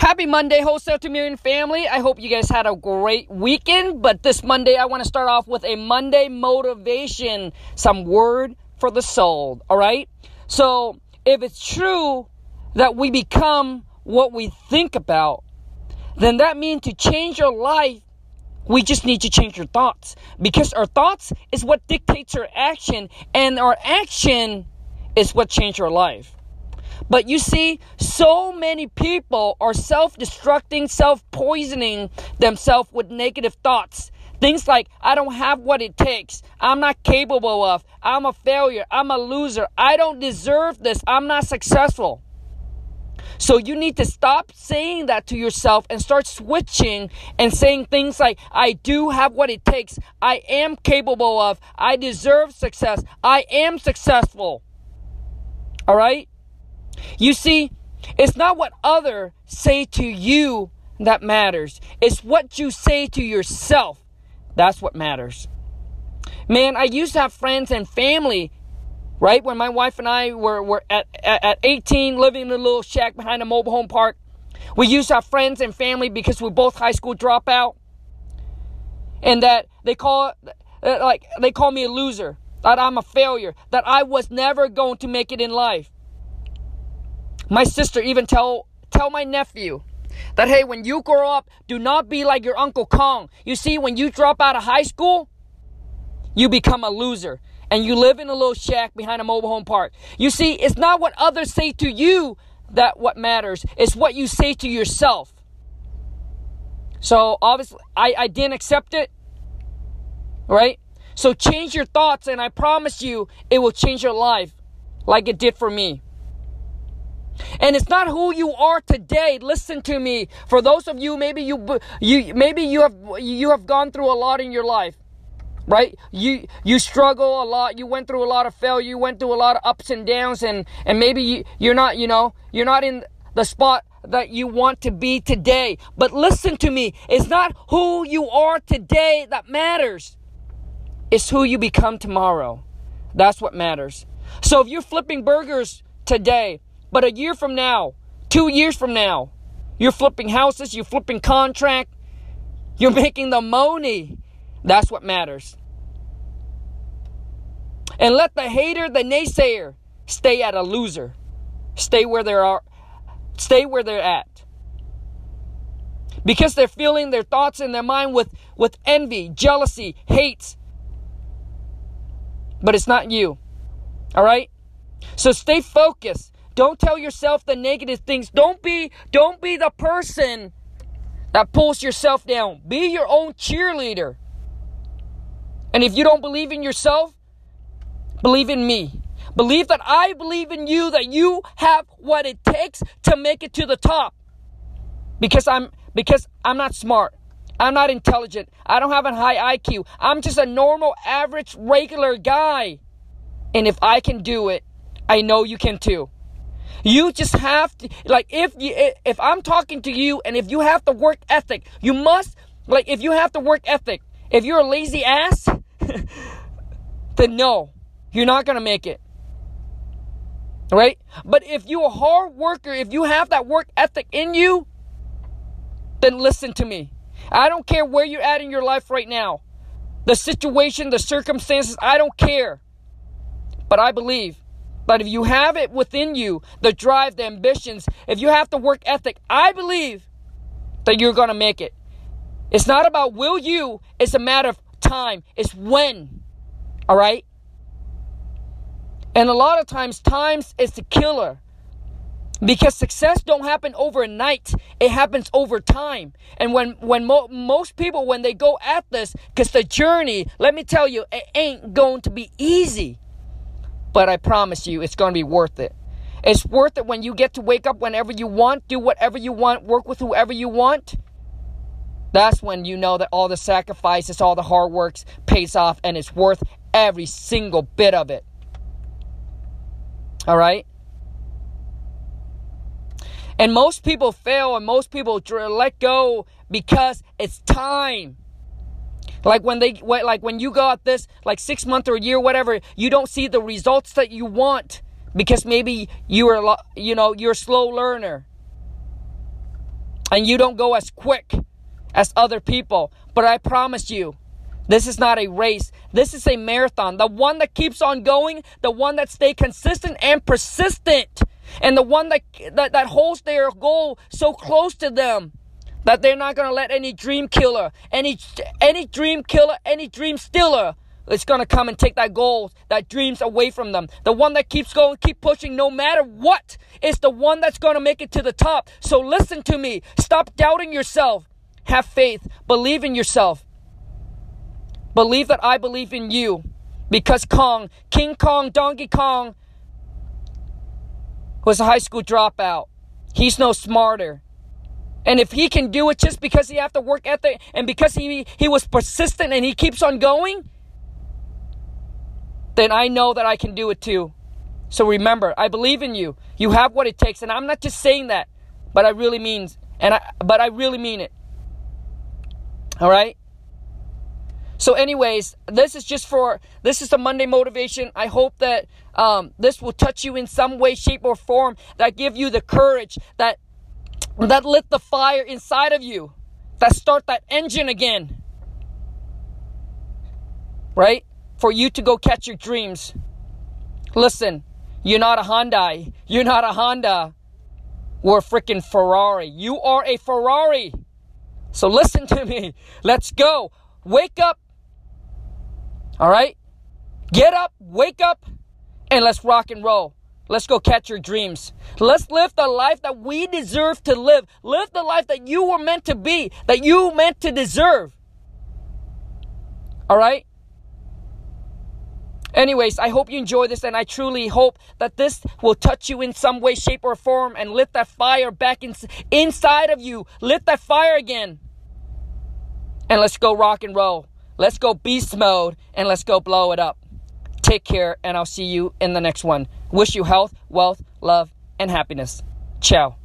Happy Monday, Wholesale to Million family. I hope you guys had a great weekend, but this Monday, I want to start off with a Monday motivation, some word for the soul, all right? So if it's true that we become what we think about, then that means to change your life, we just need to change your thoughts, because our thoughts is what dictates our action, and our action is what changes our life. But you see, so many people are self-destructing, self-poisoning themselves with negative thoughts. Things like, I don't have what it takes. I'm not capable of. I'm a failure. I'm a loser. I don't deserve this. I'm not successful. So you need to stop saying that to yourself and start switching and saying things like, I do have what it takes. I am capable of. I deserve success. I am successful. All right? You see, it's not what others say to you that matters. It's what you say to yourself. That's what matters. Man, I used to have friends and family, right? When my wife and I were at 18, living in a little shack behind a mobile home park. We used to have friends and family because we're both high school dropout. And that they call me a loser, that I'm a failure, that I was never going to make it in life. My sister even tell my nephew that, hey, when you grow up, do not be like your Uncle Kong. You see, when you drop out of high school, you become a loser. And you live in a little shack behind a mobile home park. You see, it's not what others say to you that what matters. It's what you say to yourself. So, obviously, I didn't accept it. Right? So, change your thoughts, and I promise you, it will change your life like it did for me. And it's not who you are today. Listen to me. For those of you, maybe you have gone through a lot in your life, right? You struggle a lot. You went through a lot of failure. You went through a lot of ups and downs. And maybe you're not in the spot that you want to be today. But listen to me. It's not who you are today that matters. It's who you become tomorrow. That's what matters. So if you're flipping burgers today, but a year from now, 2 years from now, you're flipping houses, you're flipping contract, you're making the money. That's what matters. And let the hater, the naysayer, stay at a loser. Stay where they're at. Because they're filling their thoughts and their mind with envy, jealousy, hate. But it's not you. All right? So stay focused. Don't tell yourself the negative things. Don't be the person that pulls yourself down. Be your own cheerleader. And if you don't believe in yourself, believe in me. Believe that I believe in you, that you have what it takes to make it to the top. Because I'm not smart. I'm not intelligent. I don't have a high IQ. I'm just a normal, average, regular guy. And if I can do it, I know you can too. You just have to, like, if I'm talking to you and if you have the work ethic, you must, like, if you have the work ethic, if you're a lazy ass, then no, you're not going to make it, right? But if you're a hard worker, if you have that work ethic in you, then listen to me. I don't care where you're at in your life right now, the situation, the circumstances, I don't care. But I believe. But if you have it within you, the drive, the ambitions, if you have the work ethic, I believe that you're going to make it. It's not about will you, it's a matter of time. It's when, all right? And a lot of times is the killer. Because success don't happen overnight. It happens over time. And when most people, when they go at this, because the journey, let me tell you, it ain't going to be easy. But I promise you, it's going to be worth it. It's worth it when you get to wake up whenever you want, do whatever you want, work with whoever you want. That's when you know that all the sacrifices, all the hard works pays off, and it's worth every single bit of it. All right? And most people fail and most people let go because it's time. Like when you got this, like 6 months or a year, whatever, you don't see the results that you want because maybe you're a slow learner. and you don't go as quick as other people. But I promise you, this is not a race. This is a marathon. The one that keeps on going, the one that stays consistent and persistent, and the one that holds their goal so close to them that they're not going to let any dream killer, any dream stealer, it's going to come and take that goal, that dreams away from them. The one that keeps going, keep pushing no matter what, is the one that's going to make it to the top. So listen to me. Stop doubting yourself. Have faith. Believe in yourself. Believe that I believe in you. Because King Kong, Donkey Kong, was a high school dropout. He's no smarter. And if he can do it just because he have to work ethic and because he was persistent and he keeps on going, then I know that I can do it too. So remember, I believe in you. You have what it takes. And I'm not just saying that, but I really mean, but I really mean it. All right? So anyways, this is the Monday Motivation. I hope that this will touch you in some way, shape, or form, that give you the courage, that lit the fire inside of you, that start that engine again, right? For you to go catch your dreams. Listen, you're not a Hyundai. You're not a Honda. We're a freaking Ferrari. You are a Ferrari. So listen to me. Let's go. Wake up. All right? Get up, wake up, and let's rock and roll. Let's go catch your dreams. Let's live the life that we deserve to live. Live the life that you were meant to be, that you meant to deserve. All right? Anyways, I hope you enjoy this, and I truly hope that this will touch you in some way, shape, or form, and lit that fire back inside of you. Lit that fire again. And let's go rock and roll. Let's go beast mode, and let's go blow it up. Take care, and I'll see you in the next one. Wish you health, wealth, love, and happiness. Ciao.